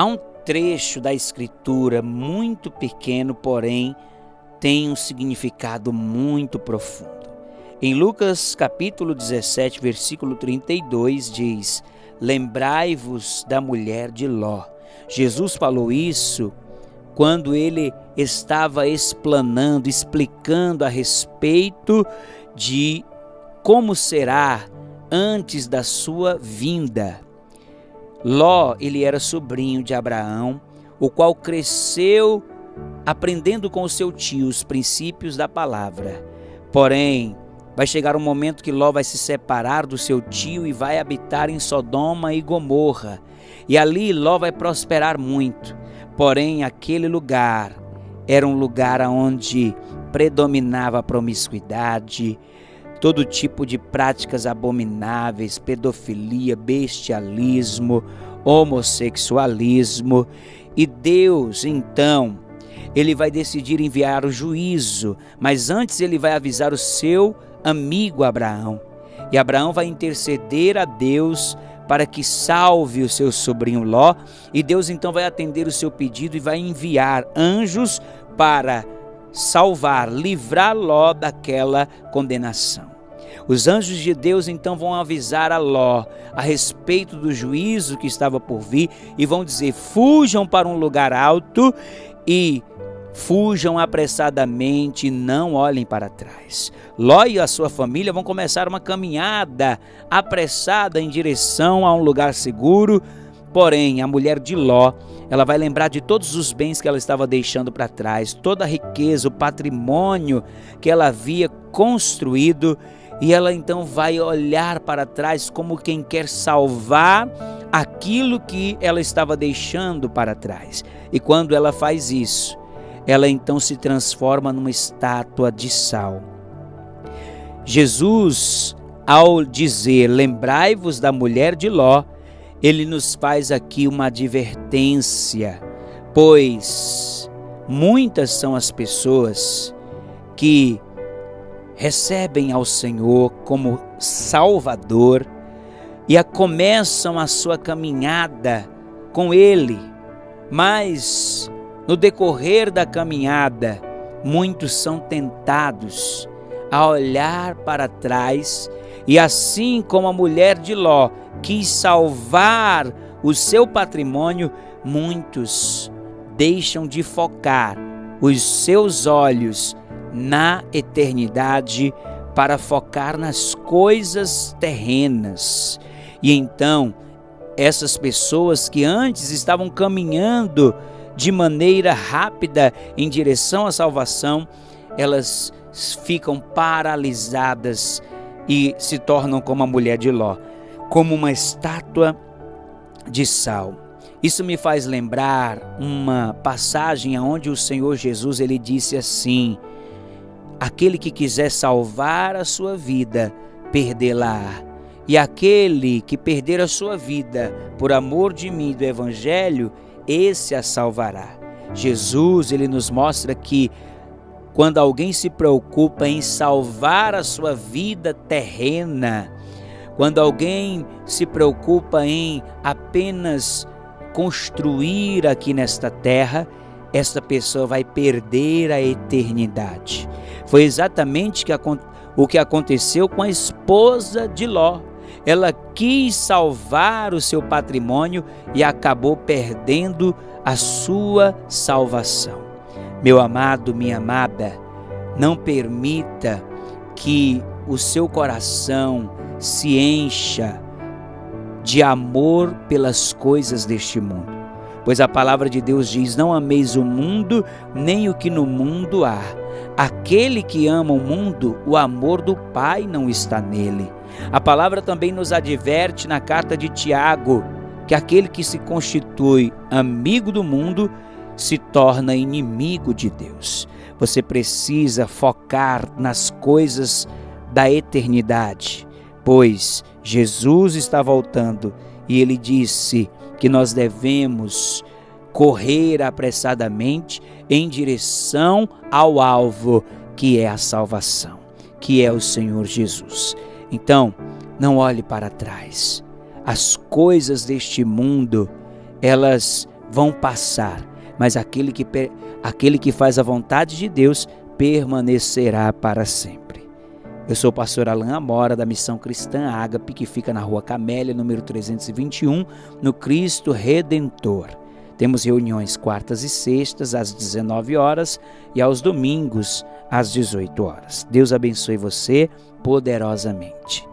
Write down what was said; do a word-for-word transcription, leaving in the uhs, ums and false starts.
Há um trecho da Escritura muito pequeno, porém tem um significado muito profundo. Em Lucas capítulo dezessete, versículo trinta e dois, diz: "Lembrai-vos da mulher de Ló". Jesus falou isso quando ele estava explanando, explicando a respeito de como será antes da sua vinda. Ló, ele era sobrinho de Abraão, o qual cresceu aprendendo com o seu tio os princípios da palavra. Porém, vai chegar um momento que Ló vai se separar do seu tio e vai habitar em Sodoma e Gomorra. E ali Ló vai prosperar muito. Porém, aquele lugar era um lugar onde predominava a promiscuidade, todo tipo de práticas abomináveis, pedofilia, bestialismo, homossexualismo. E Deus, então, ele vai decidir enviar o juízo, mas antes ele vai avisar o seu amigo Abraão. E Abraão vai interceder a Deus para que salve o seu sobrinho Ló, e Deus então vai atender o seu pedido e vai enviar anjos para salvar, livrar Ló daquela condenação. Os anjos de Deus então vão avisar a Ló a respeito do juízo que estava por vir e vão dizer: fujam para um lugar alto e fujam apressadamente e não olhem para trás. Ló e a sua família vão começar uma caminhada apressada em direção a um lugar seguro. Porém, a mulher de Ló, ela vai lembrar de todos os bens que ela estava deixando para trás, toda a riqueza, o patrimônio que ela havia construído, e ela então vai olhar para trás como quem quer salvar aquilo que ela estava deixando para trás. E quando ela faz isso, ela então se transforma numa estátua de sal. Jesus, ao dizer: "Lembrai-vos da mulher de Ló", ele nos faz aqui uma advertência, pois muitas são as pessoas que recebem ao Senhor como Salvador e a começam a sua caminhada com Ele, mas no decorrer da caminhada muitos são tentados a olhar para trás, e assim como a mulher de Ló quis salvar o seu patrimônio, muitos deixam de focar os seus olhos na eternidade para focar nas coisas terrenas. E então, essas pessoas que antes estavam caminhando de maneira rápida em direção à salvação, elas ficam paralisadas e se tornam como a mulher de Ló, como uma estátua de sal. Isso me faz lembrar uma passagem onde o Senhor Jesus ele disse assim: "Aquele que quiser salvar a sua vida, perdê-la. E aquele que perder a sua vida por amor de mim e do Evangelho, esse a salvará". Jesus ele nos mostra que quando alguém se preocupa em salvar a sua vida terrena, quando alguém se preocupa em apenas construir aqui nesta terra, esta pessoa vai perder a eternidade. Foi exatamente o que aconteceu com a esposa de Ló. Ela quis salvar o seu patrimônio e acabou perdendo a sua salvação. Meu amado, minha amada, não permita que o seu coração se encha de amor pelas coisas deste mundo, pois a palavra de Deus diz: "Não ameis o mundo, nem o que no mundo há. Aquele que ama o mundo, o amor do Pai não está nele". A palavra também nos adverte na carta de Tiago que aquele que se constitui amigo do mundo se torna inimigo de Deus. Você precisa focar nas coisas da eternidade, pois Jesus está voltando e ele disse que nós devemos correr apressadamente em direção ao alvo, que é a salvação, que é o Senhor Jesus. Então, não olhe para trás. As coisas deste mundo, elas vão passar, mas aquele que, aquele que faz a vontade de Deus permanecerá para sempre. Eu sou o pastor Alan Amora, da Missão Cristã Ágape, que fica na Rua Camélia, número trezentos e vinte e um, no Cristo Redentor. Temos reuniões quartas e sextas, às dezenove horas, e aos domingos, às dezoito horas. Deus abençoe você poderosamente.